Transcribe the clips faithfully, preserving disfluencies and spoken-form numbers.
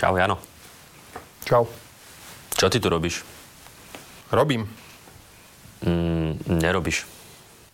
Čau, Jano. Čau. Čo ty tu robíš? Robím. Mm, nerobíš.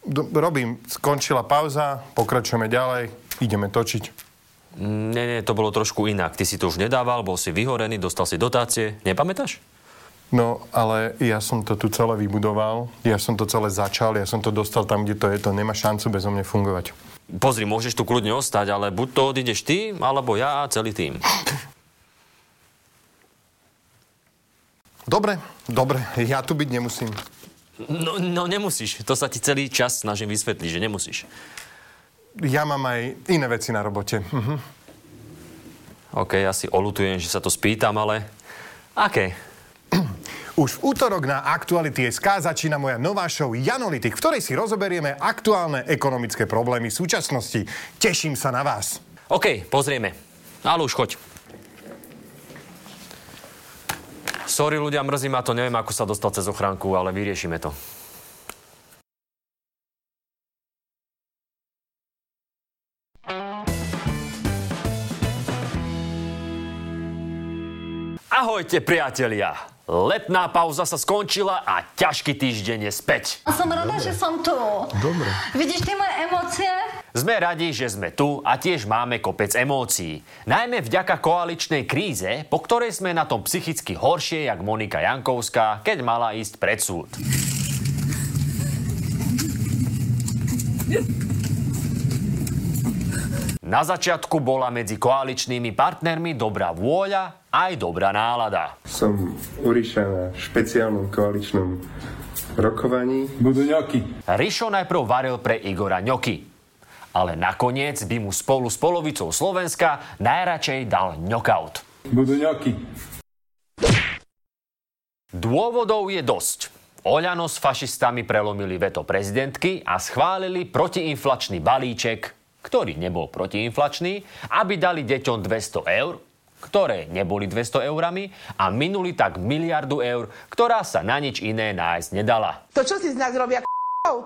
Do, robím. Skončila pauza, pokračujeme ďalej, ideme točiť. Nie, nie, to bolo trošku inak. Ty si to už nedával, bol si vyhorený, dostal si dotácie. Nepamätáš? No, ale ja som to tu celé vybudoval, ja som to celé začal, ja som to dostal tam, kde to je, to nemá šancu bezo mne fungovať. Pozri, môžeš tu kľudne ostať, ale buď to odídeš ty, alebo ja a celý tým. Dobre, dobre, ja tu byť nemusím. No, no nemusíš, to sa ti celý čas snažím vysvetliť, že nemusíš. Ja mám aj iné veci na robote. Mhm. OK, ja si oľutujem, že sa to spýtam, ale aké? Už v útorok na Aktuality es ká začína moja nová show Janolitik, v ktorej si rozoberieme aktuálne ekonomické problémy súčasnosti. Teším sa na vás. OK, pozrieme. Ale už choď. Sorry ľudia, mrzí ma to, neviem ako sa dostal cez ochránku, ale vyriešime to. Ahojte priatelia. Letná pauza sa skončila a ťažký týždeň je späť. A som rada, dobre, že som tu. Dobre. Vidíš ty moje emócie? Sme radi, že sme tu a tiež máme kopec emócií. Najmä vďaka koaličnej kríze, po ktorej sme na tom psychicky horšie, jak Monika Jankovská, keď mala ísť pred súd. Na začiatku bola medzi koaličnými partnermi dobrá vôľa, aj dobrá nálada. Som u Ríša na špeciálnom koaličnom rokovaní. Budú ňoky. Ríšo najprv varil pre Igora ňoky. Ale nakoniec by mu spolu s polovicou Slovenska najradšej dal ňokaut. Budú ňoky. Dôvodov je dosť. Olano s fašistami prelomili veto prezidentky a schválili protiinflačný balíček, ktorý nebol protiinflačný, aby dali deťom dvesto eur, ktoré neboli dvesto eurami a minuli tak miliardu eur, ktorá sa na nič iné nájsť nedala. To čo si z nás robia k***ov?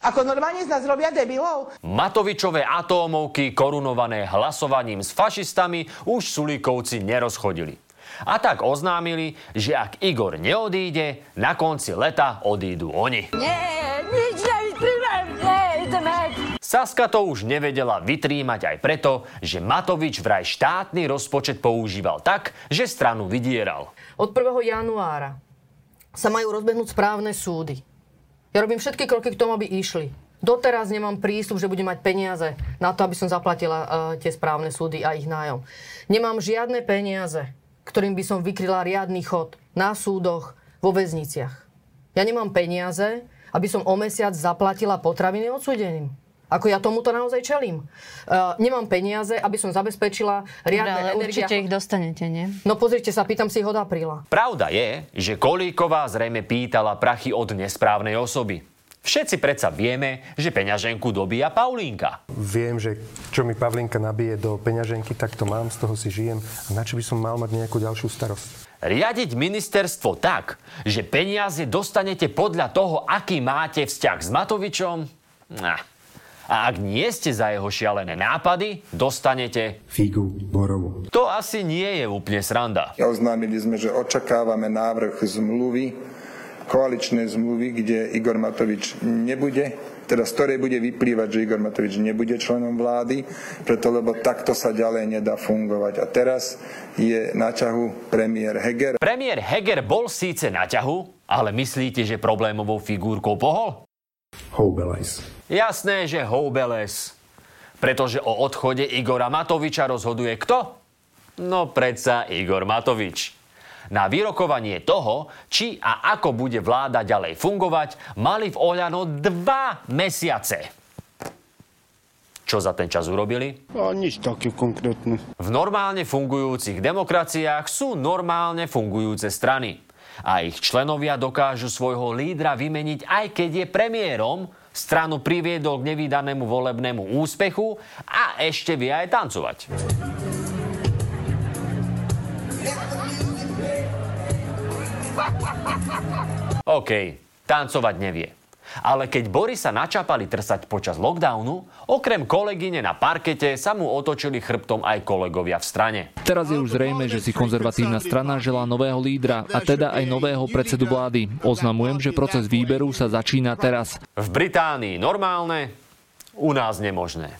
Ako normálne z nás robia debilov? Matovičové atómovky korunované hlasovaním s fašistami už Sulíkovci nerozchodili. A tak oznámili, že ak Igor neodíde, na konci leta odídu oni. Nie, nič nevytrímam, nie, ideme. Saska to už nevedela vytrímať aj preto, že Matovič vraj štátny rozpočet používal tak, že stranu vydieral. Od prvého januára sa majú rozbehnúť správne súdy. Ja robím všetky kroky k tomu, aby išli. Doteraz nemám prísľub, že budem mať peniaze na to, aby som zaplatila uh, tie správne súdy a ich nájom. Nemám žiadne peniaze, ktorým by som vykryla riadny chod na súdoch, vo väzniciach. Ja nemám peniaze, aby som o mesiac zaplatila potraviny odsúdeným. Ako ja tomuto naozaj čelím. Uh, nemám peniaze, aby som zabezpečila riadne energie. Ale určite ich dostanete, nie? No pozrite sa, pýtam si ich od apríla. Pravda je, že Kolíková zrejme pýtala prachy od nesprávnej osoby. Všetci predsa vieme, že peňaženku dobíja Paulínka. Viem, že čo mi Pavlinka nabije do peňaženky, tak to mám, z toho si žijem. A na čo by som mal mať nejakú ďalšiu starosť? Riadiť ministerstvo tak, že peniaze dostanete podľa toho, aký máte vzťah s Matovičom? Nah. A ak nie ste za jeho šialené nápady, dostanete figu Borovu. To asi nie je úplne sranda. Oznámili sme, že očakávame návrh zmluvy, koaličnej zmluvy, kde Igor Matovič nebude, teda z ktorej bude vyplývať, že Igor Matovič nebude členom vlády, preto lebo takto sa ďalej nedá fungovať. A teraz je na ťahu premiér Heger. Premiér Heger bol síce na ťahu, ale myslíte, že problémovou figúrkou pohol? Houbelajs. Jasné, že houbeles. Pretože o odchode Igora Matoviča rozhoduje kto? No predsa Igor Matovič. Na vyrokovanie toho, či a ako bude vláda ďalej fungovať, mali v Olano dva mesiace. Čo za ten čas urobili? A nič také konkrétne. V normálne fungujúcich demokraciách sú normálne fungujúce strany. A ich členovia dokážu svojho lídra vymeniť, aj keď je premiérom, stranu priviedol k nevídanému volebnému úspechu a ešte vie aj tancovať. OK, tancovať nevie. Ale keď Borisa načapali trsať počas lockdownu, okrem kolegyne na parkete sa mu otočili chrbtom aj kolegovia v strane. Teraz je už zrejme, že si konzervatívna strana želá nového lídra, a teda aj nového predsedu vlády. Oznamujem, že proces výberu sa začína teraz. V Británii normálne, u nás nemožné.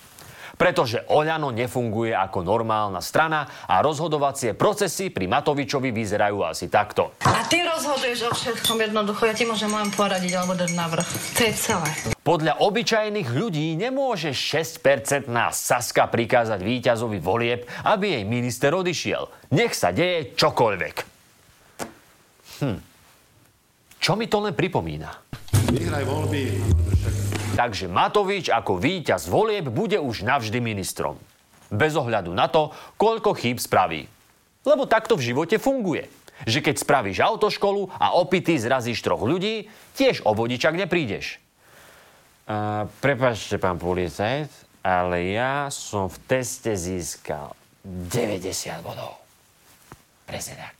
Pretože Olano nefunguje ako normálna strana a rozhodovacie procesy pri Matovičovi vyzerajú asi takto. A ty rozhoduješ o všetkom jednoducho, ja ti môžem len poradiť alebo dať návrh. To je celé. Podľa obyčajných ľudí nemôže šesť percentná Saska prikázať víťazovi volieb, aby jej minister odišiel. Nech sa deje čokoľvek. Hm. Čo mi to len pripomína? Vyhraj voľby. Takže Matovič ako víťaz volieb bude už navždy ministrom. Bez ohľadu na to, koľko chýb spraví. Lebo takto v živote funguje. Že keď spravíš autoškolu a opity zrazíš troch ľudí, tiež o vodičak neprídeš. Uh, Prepáčte, pán policajt, ale ja som v teste získal deväťdesiat bodov. Presne tak.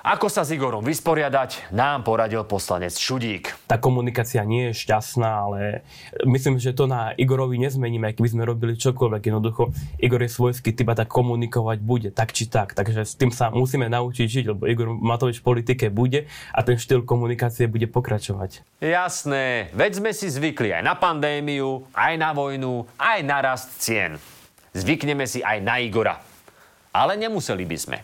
Ako sa s Igorom vysporiadať, nám poradil poslanec Šudík. Tá komunikácia nie je šťastná, ale myslím, že to na Igorovi nezmeníme, keby sme robili čokoľvek. Jednoducho, Igor je svojský typ a tak komunikovať bude, tak či tak. Takže s tým sa musíme naučiť žiť, lebo Igor Matovič v politike bude a ten štýl komunikácie bude pokračovať. Jasné, veď sme si zvykli aj na pandémiu, aj na vojnu, aj na rast cien. Zvykneme si aj na Igora. Ale nemuseli by sme.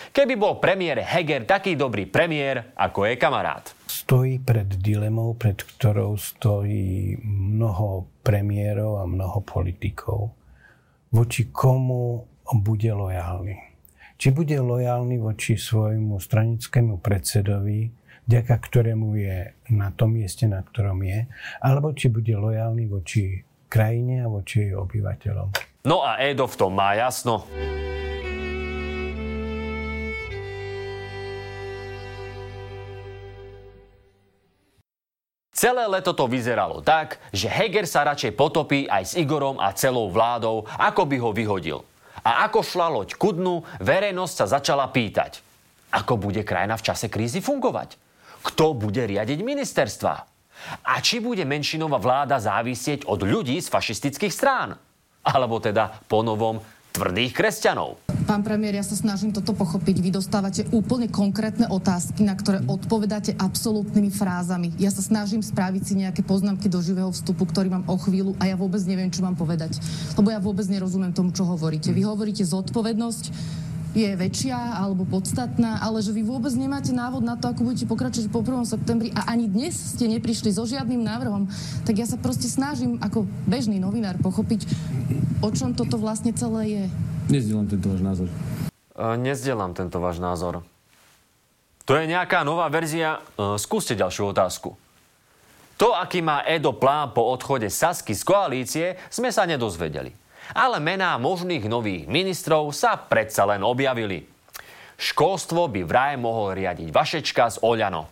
Keby bol premiér Heger taký dobrý premiér, ako je kamarát. Stojí pred dilemou, pred ktorou stojí mnoho premiérov a mnoho politikov. Voči komu bude lojálny? Či bude lojálny voči svojmu stranickému predsedovi, vďaka ktorému je na tom mieste, na ktorom je, alebo či bude lojálny voči krajine a voči jej obyvateľom. No a Edo v tom má jasno. Celé leto to vyzeralo tak, že Heger sa radšej potopí aj s Igorom a celou vládou, ako by ho vyhodil. A ako šla loď ku dnu, verejnosť sa začala pýtať, ako bude krajina v čase krízy fungovať? Kto bude riadiť ministerstva? A či bude menšinová vláda závisieť od ľudí z fašistických strán? Alebo teda ponovom tvrdých kresťanov? Pán premiér, ja sa snažím toto pochopiť. Vy dostávate úplne konkrétne otázky, na ktoré odpovedáte absolútnymi frázami. Ja sa snažím spraviť si nejaké poznámky do živého vstupu, ktorý mám o chvíľu, a ja vôbec neviem, čo mám povedať. Lebo ja vôbec nerozumiem tomu, čo hovoríte. Vy hovoríte zodpovednosť je väčšia alebo podstatná, ale že vy vôbec nemáte návod na to, ako budete pokračovať po prvom septembri a ani dnes ste neprišli so žiadnym návrhom, tak ja sa proste snažím ako bežný novinár pochopiť, o čom toto vlastne celé je. Nezdielam tento váš názor. Uh, nezdielam tento váš názor. To je nejaká nová verzia. Uh, skúste ďalšiu otázku. To, aký má Edo plán po odchode Sasky z koalície, sme sa nedozvedeli. Ale mená možných nových ministrov sa predsa len objavili. Školstvo by vraj mohol riadiť Vašečka z Olano.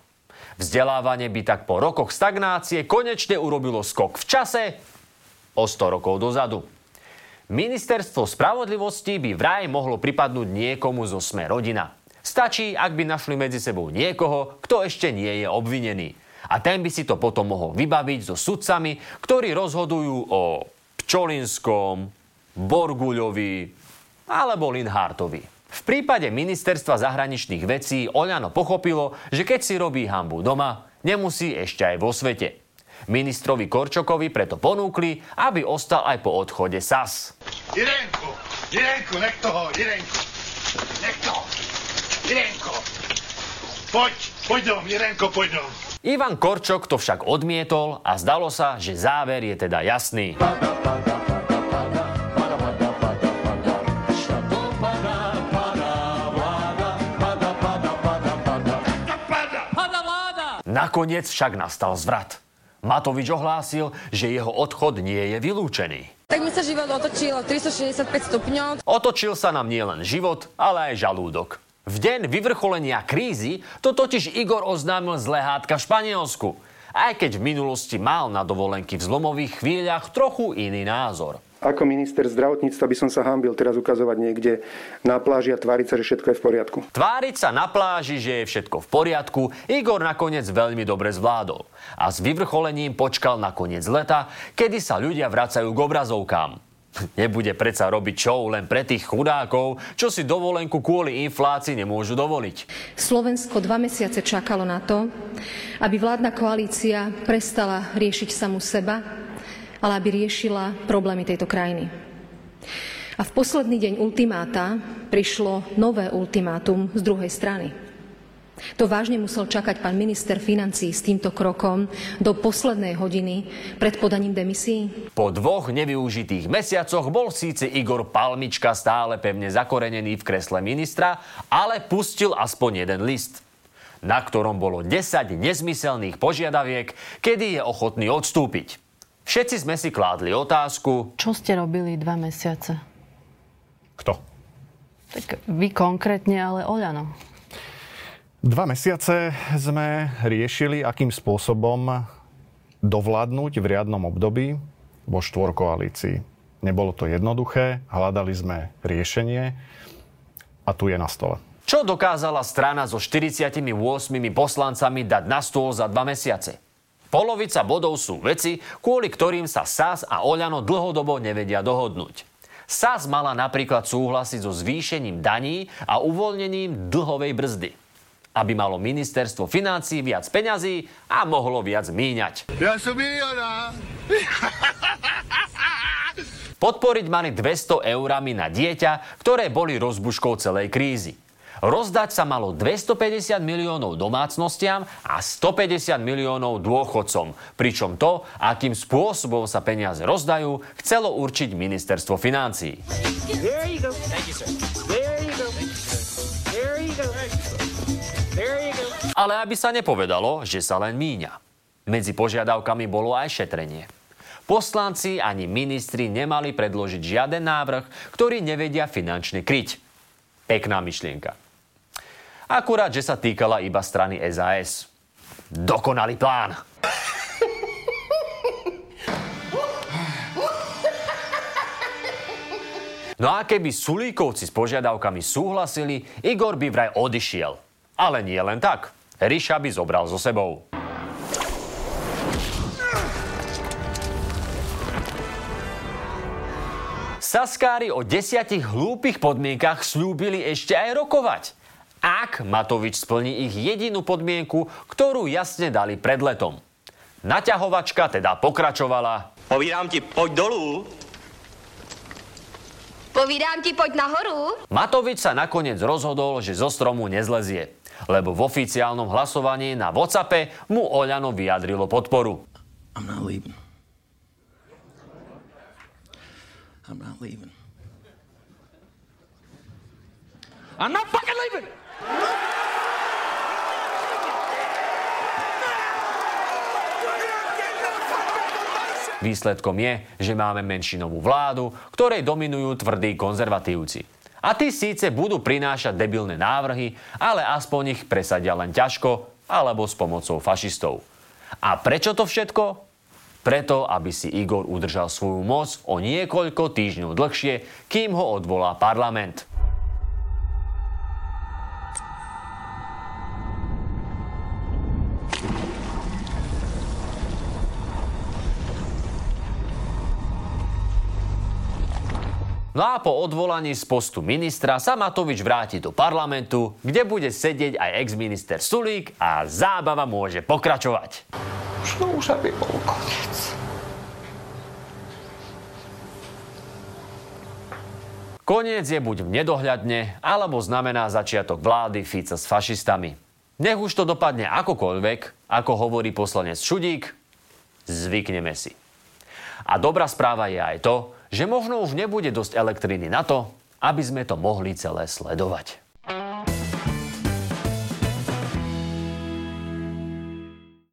Vzdelávanie by tak po rokoch stagnácie konečne urobilo skok v čase o sto rokov dozadu. Ministerstvo spravodlivosti by vraj mohlo pripadnúť niekomu zo Sme rodina. Stačí, ak by našli medzi sebou niekoho, kto ešte nie je obvinený. A ten by si to potom mohol vybaviť so sudcami, ktorí rozhodujú o Pčolinskom, Borguľovi alebo Linhártovi. V prípade ministerstva zahraničných vecí Oľano pochopilo, že keď si robí hanbu doma, nemusí ešte aj vo svete. Ministrovi Korčokovi preto ponúkli, aby ostal aj po odchode es a es. Jirenko, Jirenko, nech toho, Jirenko, nech toho, Jirenko, poď, poď dom, Jirenko, poď dom. Ivan Korčok to však odmietol a zdalo sa, že záver je teda jasný. Nakoniec však nastal zvrat. Matovič ohlásil, že jeho odchod nie je vylúčený. Tak mi sa život otočil o tristošesťdesiatpäť stupňov. Otočil sa nám nielen život, ale aj žalúdok. V deň vyvrcholenia krízy to totiž Igor oznámil z lehátka v Španielsku. Aj keď v minulosti mal na dovolenky v zlomových chvíľach trochu iný názor. ako minister zdravotníctva by som sa hanbil teraz ukazovať niekde na pláži a tváriť sa, že všetko je v poriadku. Tváriť sa na pláži, že je všetko v poriadku, Igor nakoniec veľmi dobre zvládol. A s vyvrcholením počkal na koniec leta, kedy sa ľudia vracajú k obrazovkám. Nebude predsa robiť show len pre tých chudákov, čo si dovolenku kvôli inflácii nemôžu dovoliť. Slovensko dva mesiace čakalo na to, aby vládna koalícia prestala riešiť samu seba, ale aby riešila problémy tejto krajiny. A v posledný deň ultimáta prišlo nové ultimátum z druhej strany. To vážne musel čakať pán minister financií s týmto krokom do poslednej hodiny pred podaním demisií. Po dvoch nevyužitých mesiacoch bol síce Igor Palmička stále pevne zakorenený v kresle ministra, ale pustil aspoň jeden list, na ktorom bolo desať nezmyselných požiadaviek, kedy je ochotný odstúpiť. Všetci sme si kládli otázku... Čo ste robili dva mesiace? Kto? Tak vy konkrétne, ale Olano. Dva mesiace sme riešili, akým spôsobom dovládnuť v riadnom období vo štvorkoalícii. Nebolo to jednoduché, hľadali sme riešenie a tu je na stole. Čo dokázala strana so štyridsiatimi ôsmimi poslancami dať na stôl za dva mesiace? Polovica bodov sú veci, kvôli ktorým sa es a es a Olano dlhodobo nevedia dohodnúť. es a es mala napríklad súhlasiť so zvýšením daní a uvoľnením dlhovej brzdy, aby malo ministerstvo financií viac peňazí a mohlo viac míňať. Ja som milionár! Podporiť mali dvesto eurami na dieťa, ktoré boli rozbuškou celej krízy. Rozdať sa malo dvestopäťdesiat miliónov domácnostiam a stopäťdesiat miliónov dôchodcom, pričom to, akým spôsobom sa peniaze rozdajú, chcelo určiť ministerstvo financií. Ale aby sa nepovedalo, že sa len míňa. Medzi požiadavkami bolo aj šetrenie. Poslanci ani ministri nemali predložiť žiaden návrh, ktorý nevedia finančne kryť. Pekná myšlienka. Akurát, že sa týkala iba strany es a es. Dokonalý plán. No a keby Sulíkovci s požiadavkami súhlasili, Igor by vraj odišiel. Ale nie len tak. Ríša by zobral so sebou. Saskári o desiatich hlúpych podmienkach slúbili ešte aj rokovať, ak Matovič splní ich jedinú podmienku, ktorú jasne dali pred letom. Naťahovačka teda pokračovala. Povídám ti, poď dolu. Povídám ti, poď nahoru. Matovič sa nakoniec rozhodol, že zo stromu nezlezie, lebo v oficiálnom hlasovaní na WhatsAppe mu Oľano vyjadrilo podporu. I'm not leaving. I'm not leaving. I'm not fucking leaving! Výsledkom je, že máme menšinovú vládu, ktorej dominujú tvrdí konzervatívci. A tí síce budú prinášať debilné návrhy, ale aspoň ich presadia len ťažko alebo s pomocou fašistov. A prečo to všetko? Preto, aby si Igor udržal svoju moc o niekoľko týždňov dlhšie, kým ho odvolá parlament. No a po odvolaní z postu ministra sa Matovič vráti do parlamentu, kde bude sedieť aj ex-minister Sulík a zábava môže pokračovať. No už aby bol koniec. Koniec je buď v nedohľadne, alebo znamená začiatok vlády Fica s fašistami. Nech už to dopadne akokoľvek, ako hovorí poslanec Šudík, zvykneme si. A dobrá správa je aj to, že možno už nebude dosť elektriny na to, aby sme to mohli celé sledovať.